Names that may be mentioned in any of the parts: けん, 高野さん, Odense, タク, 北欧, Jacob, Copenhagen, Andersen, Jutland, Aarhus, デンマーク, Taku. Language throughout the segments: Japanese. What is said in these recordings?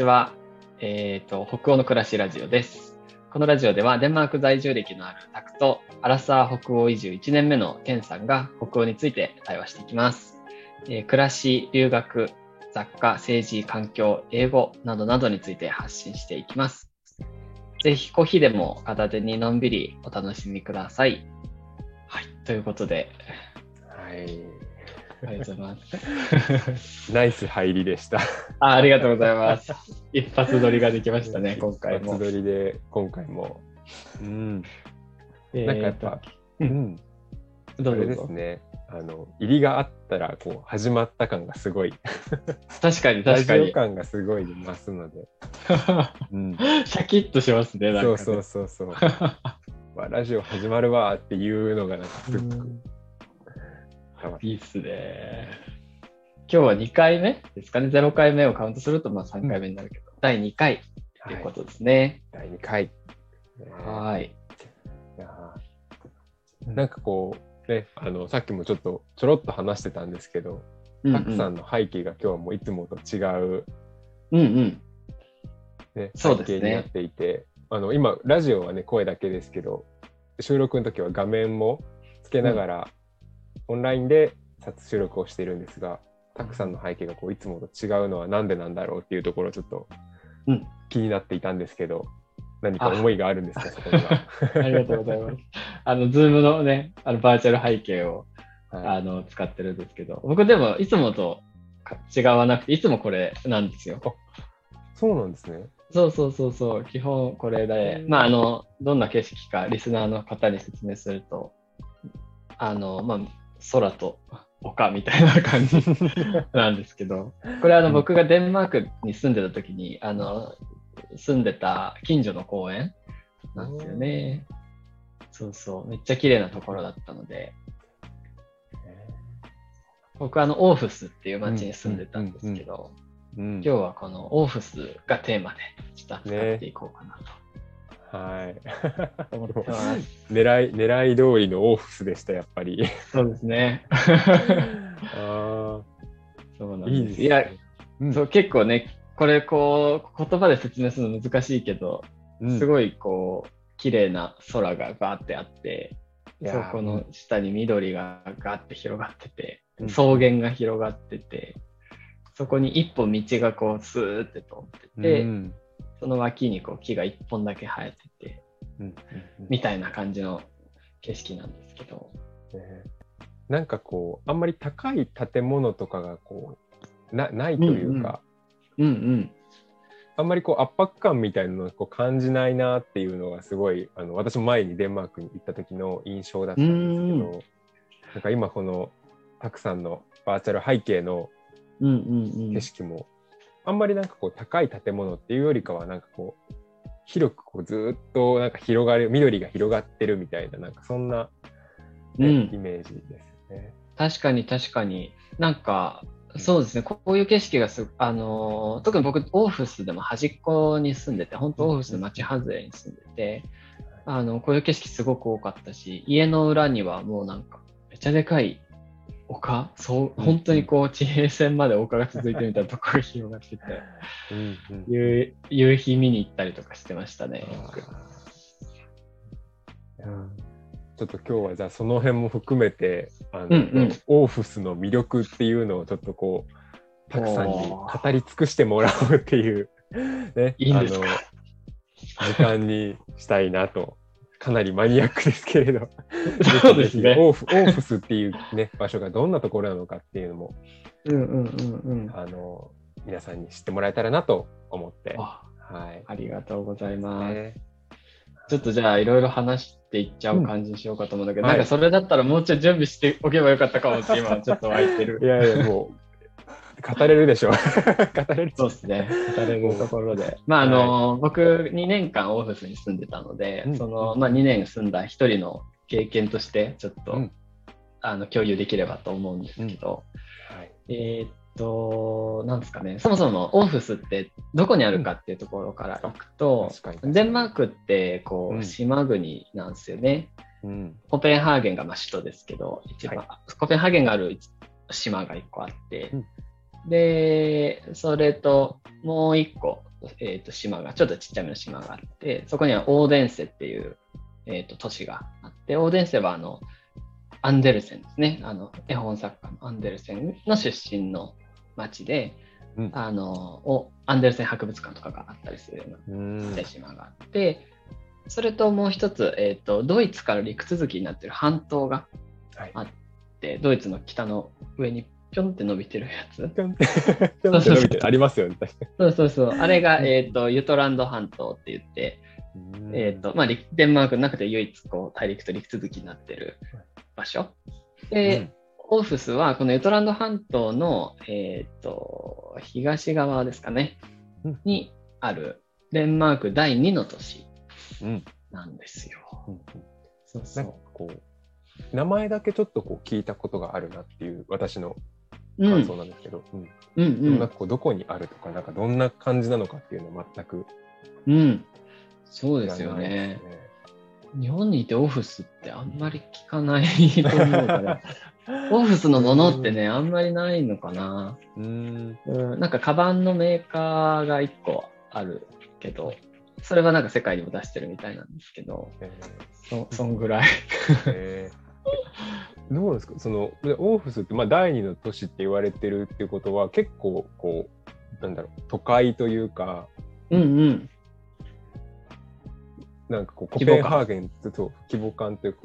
ちは、北欧の暮らしラジオです。このラジオではデンマーク在住歴のあるタクとアラサー北欧移住1年目のケンさんが北欧について対話していきます。暮らし、留学、雑貨、政治、環境、英語などなどについて発信していきます。ぜひコーヒーでも片手にのんびりお楽しみください。はい、ということで、はいありがとうございます。ナイス入りでした。ありがとうございます。一発撮りができましたね、今回も。一発撮りで、今回も。うん。なんかやっぱ、うん。どうぞ。あれですね。入りがあったら、こう、始まった感がすごい。確かに、確かに。ラジオ感がすごい増すので。うん、シャキッとしますね、なんか、ね。そうそうそうそう。ラジオ始まるわっていうのが、なんかすごく。いいっすね。今日は2回目ですかね。0回目をカウントするとまあ3回目になるけど、第2回ということですね。はい、第2回。はい。いやなんかこうね、さっきもちょろっと話してたんですけど、タクさんの背景が今日はもういつもと違う、ね、背景になっていて、ね、今ラジオはね声だけですけど、収録の時は画面もつけながら、オンラインで収録をしているんですが、タクさんの背景がこういつもと違うのはなんでなんだろうっていうところちょっと気になっていたんですけど、何か思いがあるんですか、そこには。ありがとうございます。Zoom のね、バーチャル背景を、使ってるんですけど、僕でもいつもと違わなくて、いつもこれなんですよ。そうなんですね。そう、基本これで、まあどんな景色かリスナーの方に説明すると、まあ空と丘みたいな感じなんですけど、これ僕がデンマークに住んでた時に住んでた近所の公園なんですよね。そう、めっちゃ綺麗なところだったので、僕オーフスっていう町に住んでたんですけど、今日はこのオーフスがテーマでちょっと扱っていこうかなと、はい、狙い通りのオフスでした、やっぱり。そうですね。あ、そうなんです。いいですね。いや、そう、結構ね、これこう言葉で説明するの難しいけど、すごいこう綺麗な空がガーってあって、そこの下に緑がガーって広がってて、草原が広がってて、そこに一本道がこうスーって通ってて。その脇にこう木が1本だけ生えてて、みたいな感じの景色なんですけど、なんかこうあんまり高い建物とかがこう ないというか、あんまりこう圧迫感みたいなのをこう感じないなっていうのがすごい私も前にデンマークに行った時の印象だったんですけど、なんか今このたくさんのバーチャル背景の景色もあんまりなんかこう高い建物っていうよりかは、なんかこう広くこうずっとなんか広がる、緑が広がってるみたいな、なんかそんな、ね、イメージですね。確かになんかそうですね、こういう景色が特に僕オーフスでも端っこに住んでて、本当オーフスの町外れに住んでて、こういう景色すごく多かったし、家の裏にはもうなんかめちゃでかい丘、そう本当にこう地平線まで丘が続いてみたいなところが広がってて夕日見に行ったりとかしてましたね。ちょっと今日はじゃあその辺も含めてオーフスの魅力っていうのをちょっとこうたくさんに語り尽くしてもらおうっていう、ね、いいんですか、時間にしたいなと。かなりマニアックですけれど、そうですね。オーフスっていう、ね、場所がどんなところなのかっていうのも、皆さんに知ってもらえたらなと思って、はい、ありがとうございます。ちょっとじゃあいろいろ話していっちゃう感じにしようかと思うんだけど、なんかそれだったらもうちょい準備しておけばよかったかもって今ちょっと湧いてる。いやもう語れるでしょ。そうですね。語れるところで、まあ僕2年間オーフスに住んでたので、そのまあ2年住んだ一人の経験としてちょっと、共有できればと思うんですけど、なんですかね、そもそもオーフスってどこにあるかっていうところからいくと、デンマークってこう島国なんですよね。コペンハーゲンがまあ首都ですけど、一番コペンハーゲンがある島が1個あって、でそれともう1個島が、ちょっとちっちゃめの島があって、そこにはオーデンセっていう、都市があって、オーデンセはアンデルセンですね、絵本作家のアンデルセンの出身の町で、うん、アンデルセン博物館とかがあったりするような島があって、それともう一つ、ドイツから陸続きになっている半島があって、はい、ドイツの北の上にピョンって伸びてるやつピョンって伸びてるありますよね。そうそうそう、あれが、ユトランド半島って言って、まあ、デンマークの中で唯一こう大陸と陸続きになってる場所で、オーフスはこのユトランド半島の、東側ですかね、にあるデンマーク第2の都市なんですよ。そうそう、なんかこう名前だけちょっとこう聞いたことがあるなっていう私の感想なんですけど、なんかこうどこにあるとか、なんかどんな感じなのかっていうのは全く、そうですよね。日本にいてオフスってあんまり聞かないと思うからオフスのものってね、あんまりないのかな。なんかカバンのメーカーが1個あるけど、それはなんか世界にも出してるみたいなんですけど、そんぐらい、どうですか、そのオーフスって、まあ、第二の都市って言われてるっていうことは、結構こうなんだろう、都会というか、なんかこうコペンハーゲンって規模感というか、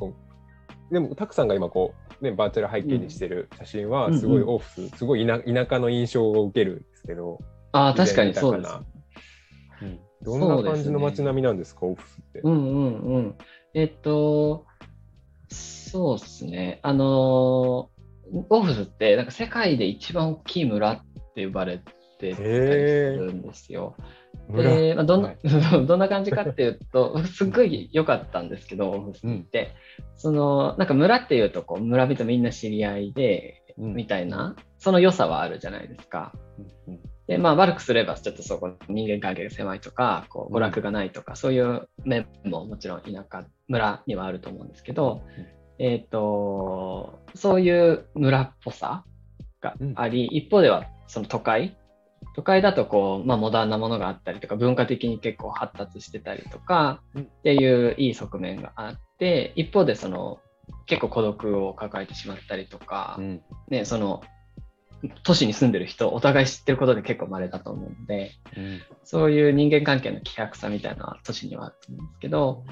でもタクさんが今こう、ね、バーチャル背景にしてる写真はすごいオーフス、すごい田舎の印象を受けるんですけど、あ、確かにそうです。どんな感じの街並みなんですか、オフスって。そうですね。オフスってなんか世界で一番大きい村って呼ばれてたりするんですよ。で、まあ、どんな感じかっていうと、すっごい良かったんですけど、オフスって、そのなんか村っていうとこう村人みんな知り合いで、みたいな、その良さはあるじゃないですか。で、まあ、悪くすればちょっとそこ人間関係が狭いとか、こう娯楽がないとか、そういう面ももちろん田舎村にはあると思うんですけど、そういう村っぽさがあり、一方ではその都会だとこう、まあ、モダンなものがあったりとか、文化的に結構発達してたりとかっていういい側面があって、一方でその結構孤独を抱えてしまったりとか、ね、その都市に住んでる人お互い知ってることで結構稀だと思うので、そういう人間関係の希薄さみたいなのは都市にはあると思うんですけど、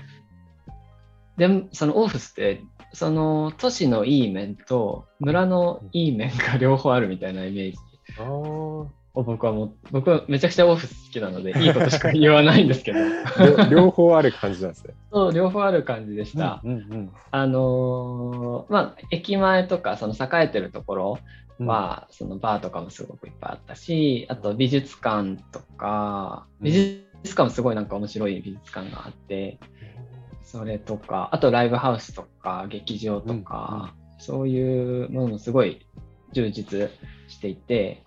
でもそのオーフスってその都市のいい面と村のいい面が両方あるみたいなイメージを僕はめちゃくちゃオーフス好きなのでいいことしか言わないんですけど両方ある感じなんですね。そう、両方ある感じでした。まあ、駅前とかその栄えてるところ、そのバーとかもすごくいっぱいあったし、あと美術館とか、美術館もすごいなんか面白い美術館があって、それとか、あとライブハウスとか劇場とか、そういうものもすごい充実していて、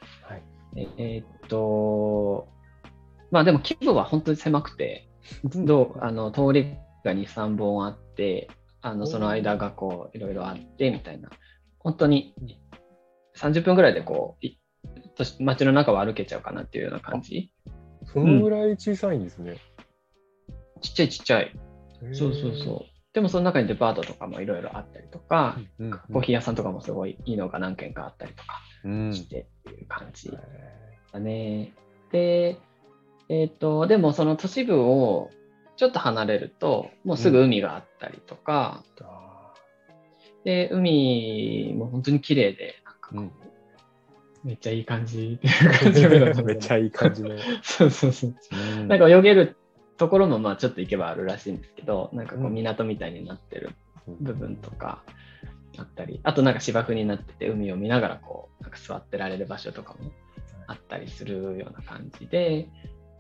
まあでも規模は本当に狭くて、通りが2、3本あって、その間がこういろいろあってみたいな、本当に30分ぐらいでこう街の中を歩けちゃうかなっていうような感じ。そのぐらい小さいんですね。ちっちゃい。そう。でもその中にデパートとかもいろいろあったりとか、コーヒー屋さんとかもすごいいいのが何軒かあったりとかしてっていう感じだね。で、でもその都市部をちょっと離れるともうすぐ海があったりとか、で海も本当に綺麗で。めっちゃいい感じっていう感じめっちゃいい感じのそう、なんか泳げるところもまあちょっと行けばあるらしいんですけど、なんかこう港みたいになってる部分とかあったり、あとなんか芝生になってて海を見ながらこうなんか座ってられる場所とかもあったりするような感じで、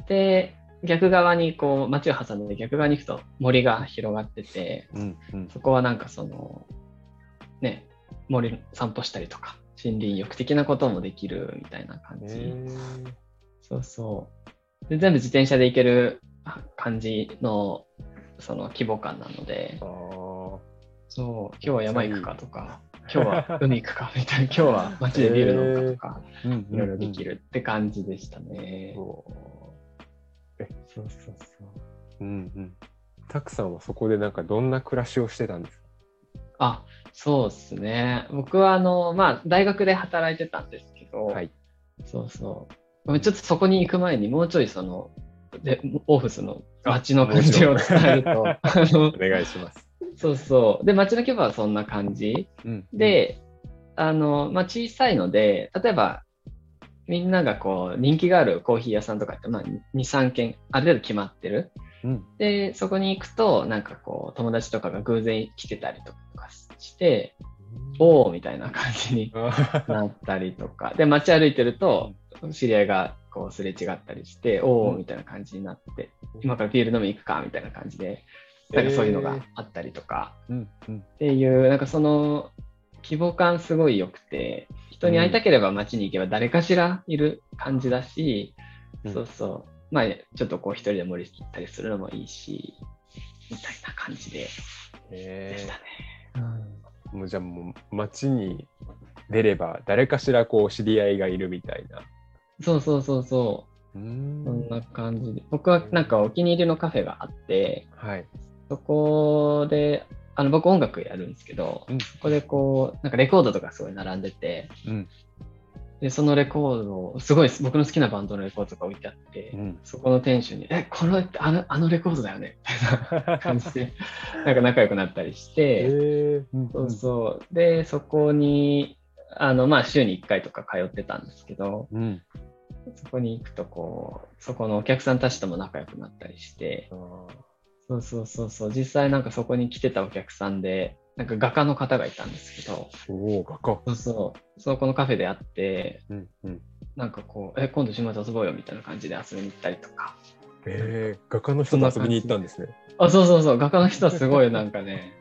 で逆側にこう街を挟んで逆側に行くと森が広がってて、そこはなんかそのね、森散歩したりとか森林浴的なこともできるみたいな感じ。で全部自転車で行ける感じのその規模感なので、今日は山行くかとか、今日は海行くかみたいな、今日は街でビール飲むかとかいろいろできるって感じでしたね。って。そうそうそう。うんうん。タクさんはそこでなんかどんな暮らしをしてたんですか？あ、そうですね。僕はまあ大学で働いてたんですけど、はい、そうそう。ちょっとそこに行く前にもうちょいそのでオフィスの街の感じを伝えると、お願いします。そうそう。で街の規模はそんな感じ、うん、で、まあ小さいので、例えばみんながこう人気があるコーヒー屋さんとかって、まあ、2、3軒ある程度決まってる、うん、でそこに行くとなんかこう友達とかが偶然来てたりとかして、うん、おーみたいな感じになったりとかで街歩いてると知り合いがこうすれ違ったりして、うん、おーみたいな感じになって、うん、今からビール飲み行くかみたいな感じでなんかそういうのがあったりとか、っていうなんかその規模感すごい良くて、人に会いたければ街に行けば誰かしらいる感じだし、うん、そうそう、まあちょっとこう一人で盛り切ったりするのもいいし、みたいな感じでしたね。うん、もうじゃあもう街に出れば誰かしらこう知り合いがいるみたいな。そうそうそうそう。そんな感じで、僕はなんかお気に入りのカフェがあって、はい、そこで。僕音楽やるんですけど、うん、ここでこうなんかレコードとかすごい並んでて、うん、でそのレコードをすごい僕の好きなバンドのレコードとか置いてあって、うん、そこの店主にこれってあのレコードだよねみたいな感じでなんか仲良くなったりして、そうそうでそこにまあ週に1回とか通ってたんですけど、うん、そこに行くとこうそこのお客さんたちとも仲良くなったりして。そうそうそうそう、実際なんかそこに来てたお客さんでなんか画家の方がいたんですけど、おお画家、そうそうそこのカフェで会って、うんうん、なんかこう今度週末遊ぼうよみたいな感じで遊びに行ったりとか、画家の人と遊びに行ったんですね。あ、そうそうそう、画家の人はすごいなんかね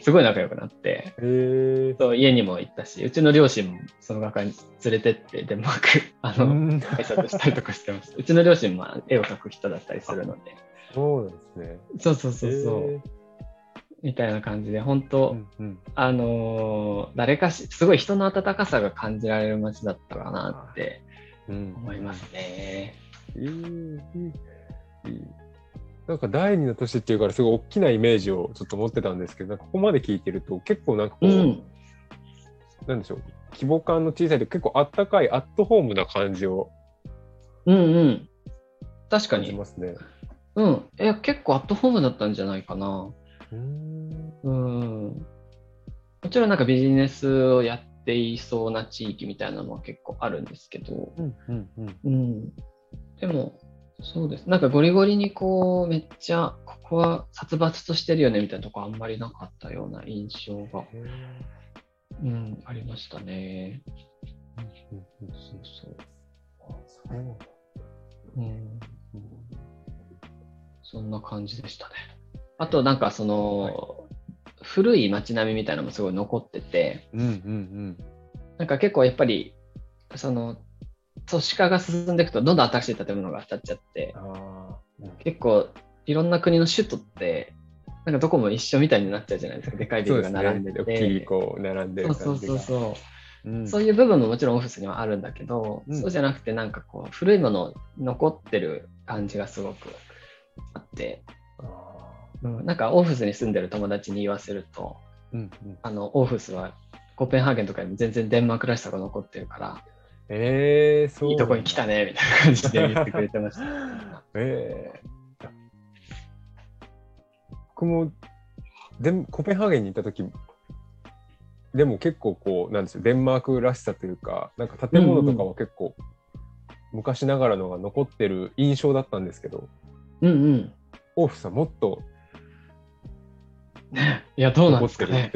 すごい仲良くなって、そう家にも行ったし、うちの両親もその画家に連れてってデンマーク挨拶したりとかしてました。うちの両親も絵を描く人だったりするので。そうなんですね。そうそうそうそう、みたいな感じで本当、うんうん、誰かしすごい人の温かさが感じられる街だったかなって思いますね。なんか第二の都市っていうからすごい大きなイメージをちょっと持ってたんですけど、ここまで聞いてると結構なんかこう、うん、なんでしょう、規模感の小さいで結構あったかいアットホームな感じを、うんうん、確かに感じますね。うん、結構アットホームだったんじゃないかな。うん、もちろんなんかビジネスをやっていそうな地域みたいなのは結構あるんですけど、うんうんうんうん、でもそうです。なんかゴリゴリにこうめっちゃここは殺伐としてるよねみたいなとこあんまりなかったような印象が、うん、ありましたね。うんうんうん、そうそう。うん。そんな感じでしたね。あとなんかその、はい、古い街並みみたいなのもすごい残ってて、うんうんうん、なんか結構やっぱりその都市化が進んでいくとどんどん新しい建物が建っちゃって、うん、結構いろんな国の首都ってなんかどこも一緒みたいになっちゃうじゃないですか。でかいビルが並んでて、大きいこう並んでる感じが、そうそうそうそう。うん、そういう部分ももちろんオフィスにはあるんだけど、うん、そうじゃなくてなんかこう古いもの残ってる感じがすごくあって、うん、なんかオフィスに住んでる友達に言わせると、うんうん、オフィスはコペンハーゲンとかにも全然デンマークらしさが残ってるから、そういいとこに来たねみたいな感じで言ってくれてました。僕もコペンハーゲンに行った時でも結構こうなんですよ、デンマークらしさというか、なんか建物とかは結構昔ながらのが残ってる印象だったんですけど、うんうん、オフさんもっといやどうなんですかね。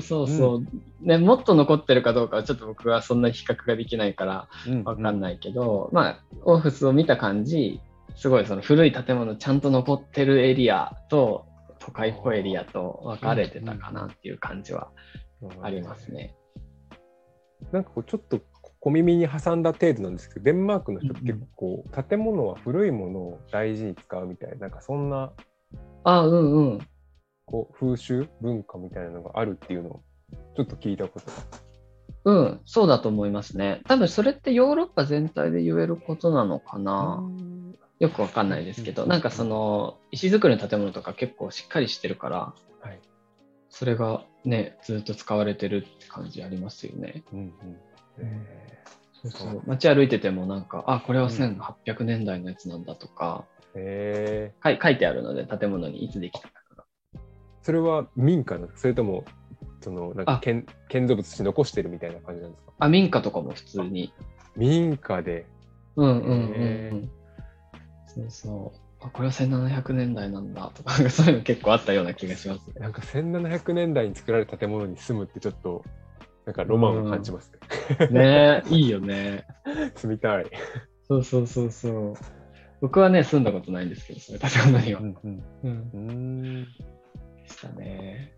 そうそう、うんね、もっと残ってるかどうかはちょっと僕はそんな比較ができないからわかんないけど、うんうん、まあオフスを見た感じすごいその古い建物ちゃんと残ってるエリアと都会っぽいエリアと分かれてたかなっていう感じはありますね。うんうん、なんかこうちょっと小耳に挟んだ程度なんですけど、デンマークの人って結構建物は古いものを大事に使うみたいな、なんかそんなこう風習文化みたいなのがあるっていうのをちょっと聞いたことそうだと思いますね。多分それってヨーロッパ全体で言えることなのかな、よくわかんないですけど、なんかその石造りの建物とか結構しっかりしてるから、はい、それがねずっと使われてるって感じありますよね。そう街歩いててもなんか、あ、これは1800年代のやつなんだとか、書いてあるので、建物にいつできたかが。それは民家なの？それともそのなんか建造物として残してるみたいな感じなんですか？あ、民家とかも普通に。民家で。そうそう。あ、これは1700年代なんだとか、そういうの結構あったような気がします。なんか1700年代に作られた建物に住むってちょっとなんかロマンを感じますね。ねえ、いいよね。住みたい。そう。僕はね住んだことないんですけど、それ建物には。でしたね。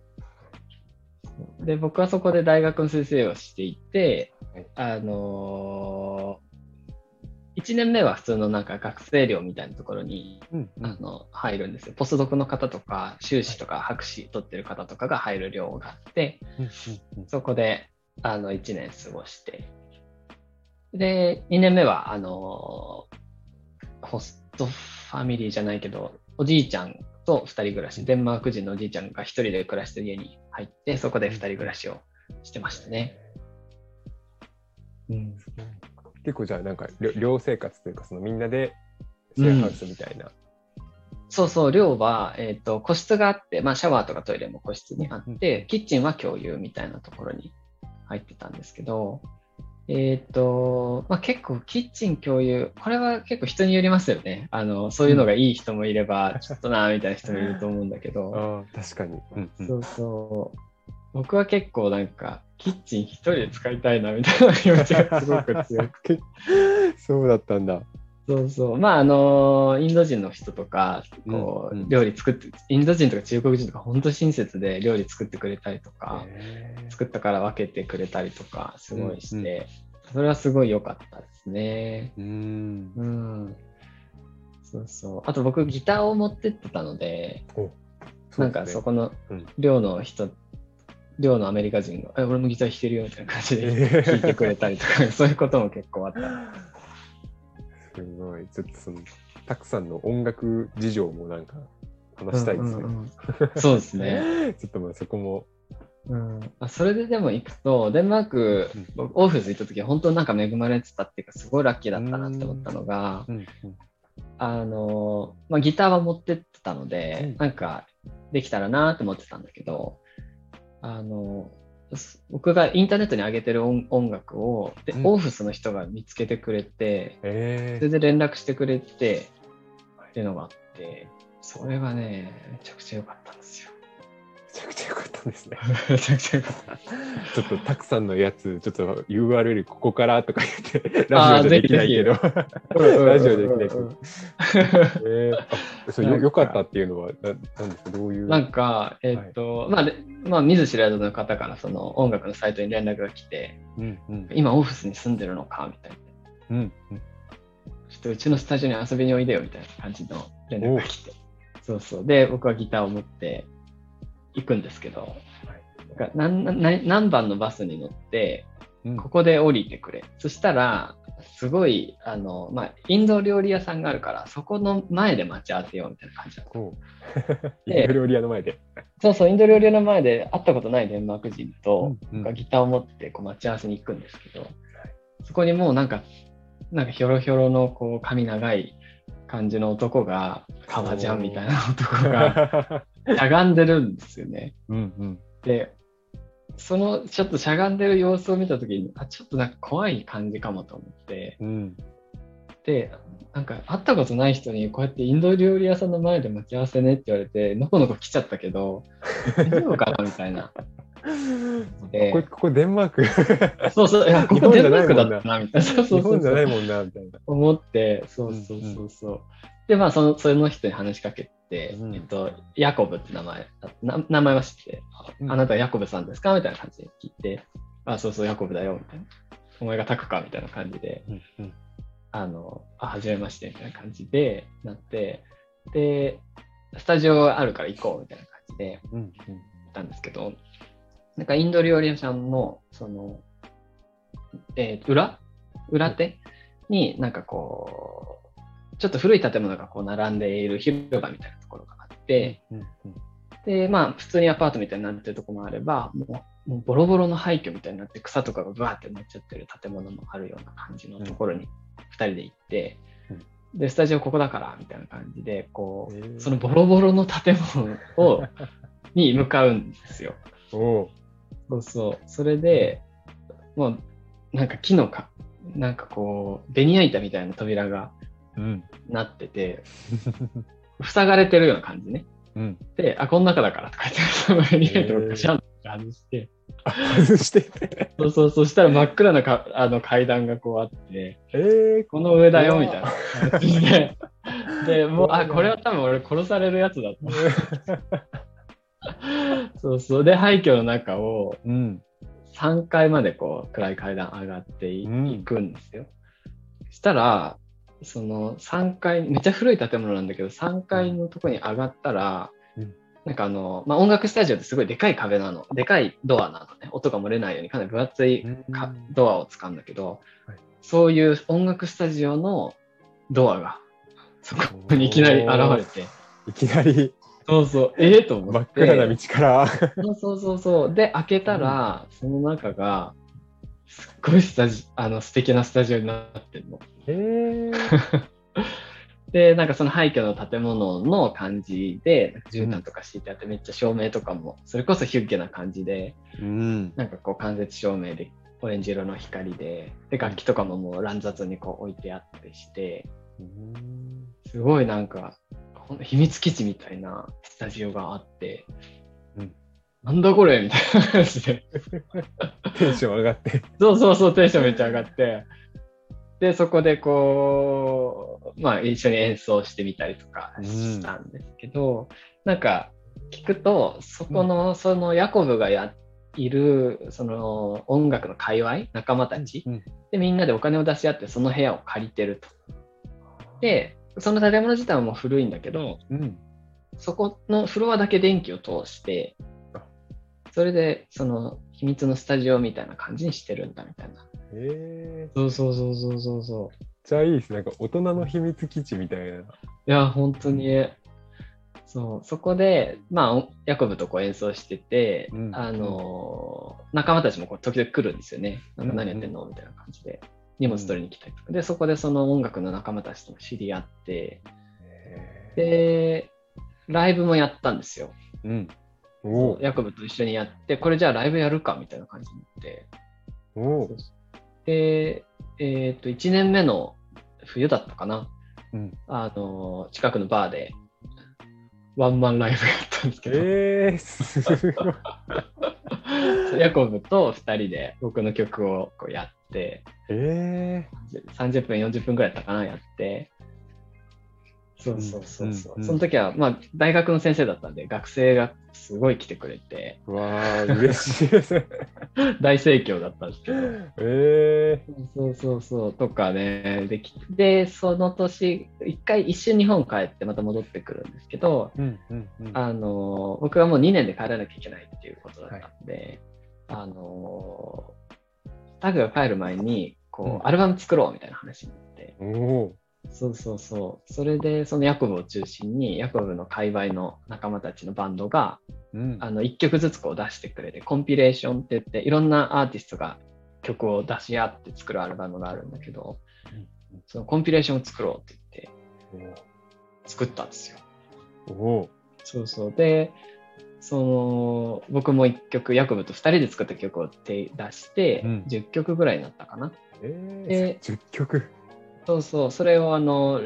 で、僕はそこで大学の先生をしていて、1年目は普通のなんか学生寮みたいなところに、入るんですよ。ポスドクの方とか修士とか博士取ってる方とかが入る寮があって、そこで1年過ごして、で2年目はホストファミリーじゃないけど、おじいちゃんと2人暮らし、デンマーク人のおじいちゃんが1人で暮らしてる家に入って、そこで2人暮らしをしてましたね。結構じゃあなんか寮生活というか、そのみんなでシェアハウスみたいな、そう寮は、個室があって、シャワーとかトイレも個室にあって、キッチンは共有みたいなところに入ってたんですけど、結構キッチン共有、これは結構人によりますよね。そういうのがいい人もいれば、ちょっとなみたいな人もいると思うんだけど。確かに、僕は結構なんかキッチン一人で使いたいなみたいな気持ちがすごく強くて。そうだったんだ。インド人の人とかこう、料理作って、インド人とか中国人とか本当親切で料理作ってくれたりとか、作ったから分けてくれたりとかすごいして、それはすごい良かったですね。あと僕ギターを持ってってたので、なんかそこの寮の人、寮のアメリカ人が、俺もギター弾けるよみたいな感じで弾いてくれたりとか、そういうことも結構あった。すごい、ちょっとそのタクさんの音楽事情もなんか話したいですね。そうですね。ちょっとまあそこも、それででも行くとデンマーク、オーフス行った時は本当なんか恵まれてたっていうか、すごいラッキーだったなって思ったのが、ギターは持ってってたので、なんかできたらなーって思ってたんだけど、僕がインターネットに上げてる音楽をオーフスの人が見つけてくれて、それで連絡してくれてっていうのがあって、それがねめちゃくちゃ良かったんですよ。めちゃくちゃ良かったんですね。めちゃくちゃ良かった。ちょっとたくさんのやつちょっと URL ここからとか言ってラジオでできないけど、ラジオでできないけど、良かったっていうのは何ですか？どういう、なんか見ず知らずの方からその音楽のサイトに連絡が来て、今オフィスに住んでるのかみたいな、ちょっとうちのスタジオに遊びにおいでよみたいな感じの連絡が来て、で僕はギターを持って行くんですけど、何番のバスに乗って、ここで降りてくれ。そしたらすごいインド料理屋さんがあるから、そこの前で待ち合わせようみたいな感じだった。インド料理屋の前で。インド料理屋の前で会ったことないデンマーク人と、ギターを持ってこう待ち合わせに行くんですけど、そこにもうなんかひょろひょろのこう髪長い感じの男が、革ジャンみたいな男がしゃがんでるんですよね。でそのちょっとしゃがんでる様子を見た時に、ちょっとなんか怖い感じかもと思って、でなんか会ったことない人にこうやってインド料理屋さんの前で待ち合わせねって言われて、のこのこ来ちゃったけど大丈夫かなみたいな。ここデンマーク。いや、ここデンマークだったなみたいな。日本じゃないもんなみたいな思って、でその人に話しかけて、ヤコブって名前は知って、あなたヤコブさんですかみたいな感じで聞いて、そうヤコブだよみたいな、お前がタクかみたいな感じで、初めましてみたいな感じでなって、でスタジオあるから行こうみたいな感じで行ったんですけど、なんかインド料理屋さんのその裏手になんかこうちょっと古い建物がこう並んでいる広場みたいなところがあって、うんうん、でまあ普通にアパートみたいになってるとこもあればもうボロボロの廃墟みたいになって草とかがブワーってなっちゃってる建物もあるような感じのところに2人で行って、うん、でスタジオここだからみたいな感じでこうそのボロボロの建物をに向かうんですよ。おそうそうそれでもうなんか木のかなんかこうベニヤ板みたいな扉がなってて、うん、塞がれてるような感じね、うん、であこの中だからとか言ってそのベニヤ板をガシャンと外してそうそうそうしたら真っ暗なかあの階段がこうあって、この上だよみたいな感じででもうあこれは多分俺殺されるやつだとそうそうで廃墟の中を、うん3階までこう暗い階段上がっていくんですよ、うん、したらその3階めっちゃ古い建物なんだけど3階のとこに上がったら、うん、なんかまあ、音楽スタジオってすごいでかい壁なのでかいドアなのね音が漏れないようにかなり分厚いドアを使うんだけど、うんはい、そういう音楽スタジオのドアがそこにいきなり現れていきなりそうそうと思って真っ暗な道からそうそうそうで開けたら、うん、その中がすっごい素敵なスタジオになってるのでなんかその廃墟の建物の感じで絨毯とか敷いてあって、うん、めっちゃ照明とかもそれこそヒュッゲな感じで、うん、なんかこう間接照明でオレンジ色の光 で楽器とかももう乱雑にこう置いてあってして、うん、すごいなんか秘密基地みたいなスタジオがあって、うん、なんだこれみたいな感じでテンション上がってそうそうそうテンションめっちゃ上がってでそこでこうまあ一緒に演奏してみたりとかしたんですけど、うん、なんか聞くとそこの、うん、そのヤコブがやいるその音楽の界隈仲間たち、うん、でみんなでお金を出し合ってその部屋を借りてるとでその建物自体はもう古いんだけど、うん、そこのフロアだけ電気を通してそれでその秘密のスタジオみたいな感じにしてるんだみたいなそうそうそうそうそうそうじゃあいいですねなんか大人の秘密基地みたいないや本当にそうそこでまあヤコブとこう演奏してて、うん、仲間たちもこう時々来るんですよねなんか何やってんのみたいな感じで荷物取りに来たりとか、うん、でそこでその音楽の仲間たちとも知り合ってでライブもやったんですよ、うん、おヤコブと一緒にやってこれじゃあライブやるかみたいな感じになっておで、1年目の冬だったかな、うん、近くのバーでワンマンライブやったんですけどすごいヤコブと2人で僕の曲をこうやって、30分40分くらいだったかなやってそうそうそうそう、うんうんうん、その時は、まあ、大学の先生だったんで学生がすごい来てくれてうわー嬉しいです大盛況だったんですけどそうそうそうとかねでその年一瞬日本帰ってまた戻ってくるんですけど、うんうんうん、僕はもう2年で帰らなきゃいけないっていうことだったんで、はい、タクが帰る前にこう、うん、アルバム作ろうみたいな話になっておそうそうそうそれでそのヤコブを中心にヤコブの界隈の仲間たちのバンドが、うん、1曲ずつこう出してくれてコンピレーションって言っていろんなアーティストが曲を出し合って作るアルバムがあるんだけど、うん、そのコンピレーションを作ろうって言って作ったんですよおそうそうでその僕も1曲ヤコブと2人で作った曲を出して、うん、10曲ぐらいになったかな、10曲そうそうそれを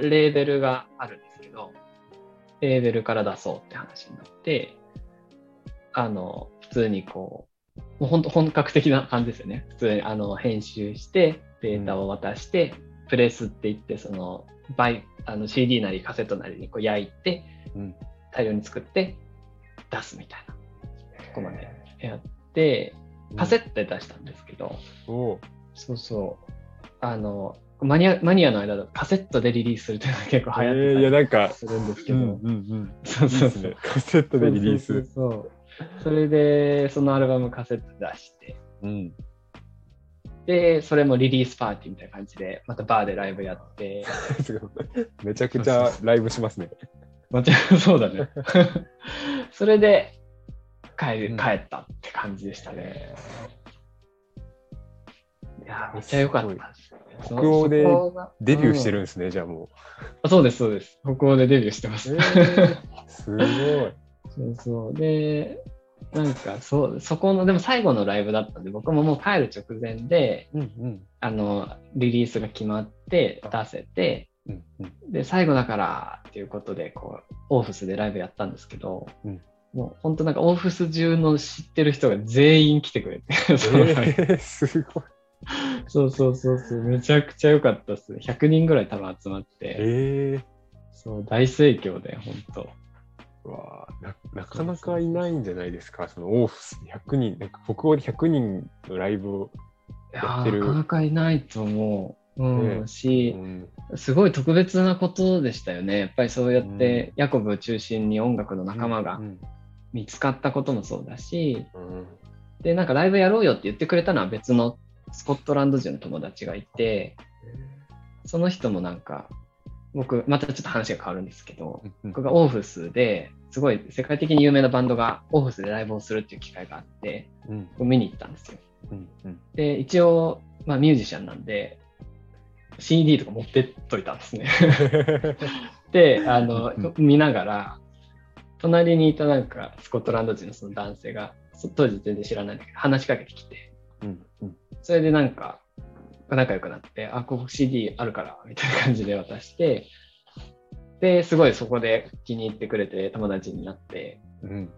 レーベルがあるんですけどレーベルから出そうって話になって普通にこうもう本格的な感じですよね普通に編集してデータを渡して、うん、プレスっていってそのCD なりカセットなりにこう焼いて、うん、大量に作って出すみたいなとこまでやってカセットで出したんですけど、うん、そうそうマニアの間だとカセットでリリースするっていうのが結構流行ってたりするんですけど、そうそうそう、いいですね、カセットでリリースそうそれでそのアルバムカセット出して、うん、でそれもリリースパーティーみたいな感じでまたバーでライブやってめちゃくちゃライブしますね。そうだねそれで帰ったって感じでしたね、うん、いやめっちゃ良かったですね。北欧でデビューしてるんですね、うん、じゃあもうそうですそうです、北欧でデビューしてます、すごいそうそうでなんかそこのでも最後のライブだったんで僕ももう帰る直前で、うんうん、リリースが決まって出せて、うんうん、で最後だからっていうことでこうオーフスでライブやったんですけど、うん、もう本当なんかオーフス中の知ってる人が全員来てくれて、すごいそうめちゃくちゃ良かったっす。100人ぐらい多分集まって、そう大盛況で本当わあ なかなかいないんじゃないですか。そのオーフス100人なんか北欧で100人のライブをやってる、なかなかいないと思う、うんね、し、うん、すごい特別なことでしたよね。やっぱりそうやって、うん、ヤコブを中心に音楽の仲間が見つかったこともそうだし、うん、でなんかライブやろうよって言ってくれたのは別のスコットランド人の友達がいて、その人もなんか僕またちょっと話が変わるんですけど、僕がオーフスですごい世界的に有名なバンドがオーフスでライブをするっていう機会があって、うん、見に行ったんですよ、うんうん、で一応、まあ、ミュージシャンなんで CD とか持ってっといたんですねで見ながら隣にいたなんかスコットランド人のその男性が当時全然知らないんだけど話しかけてきて、うんうん、それでなんか仲良くなって、あ、ここ CD あるからみたいな感じで渡して、ですごいそこで気に入ってくれて友達になって、うん、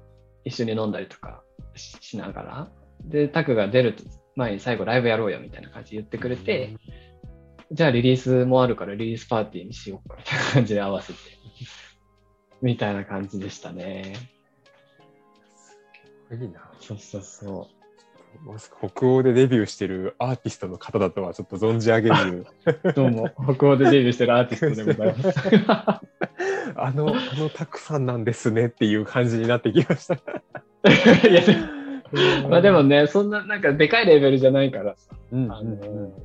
一緒に飲んだりとか しながら、でタクが出る前に最後ライブやろうよみたいな感じで言ってくれて、うん、じゃあリリースもあるからリリースパーティーにしようかみたいな感じで合わせてみたいな感じでしたね。いいな。そう。北欧でデビューしてるアーティストの方だとはちょっと存じ上げずどうも北欧でデビューしてるアーティストでございますあのタクさんなんですねっていう感じになってきましたいやまあでもねそんななんかでかいレベルじゃないからさ、うん、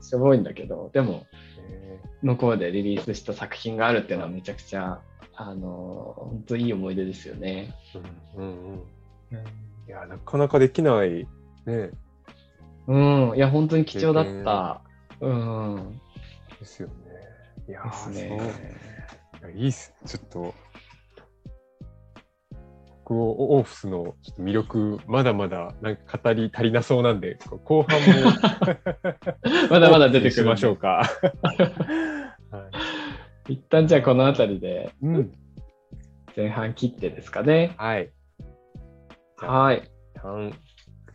しょぼいんだけどでも向こうでリリースした作品があるっていうのはめちゃくちゃ本当にいい思い出ですよね、うんうんうん、いやなかなかできないね、うん、いや本当に貴重だった、うん、ですよね。いやー、そう、いいっす。ちょっと北欧オーフスのちょっと魅力まだまだなんか語り足りなそうなんで後半もまだまだ出てきましょうか、はい、一旦じゃあこの辺りで、うん、前半切ってですかね。はいはい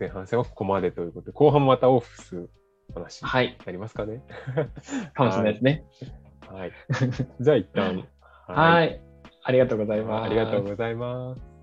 前半戦はここまでということで後半またオーフス話になりますかね、はい、かもしれないですねはい、はい、じゃあ一旦はい、はい、ありがとうございます。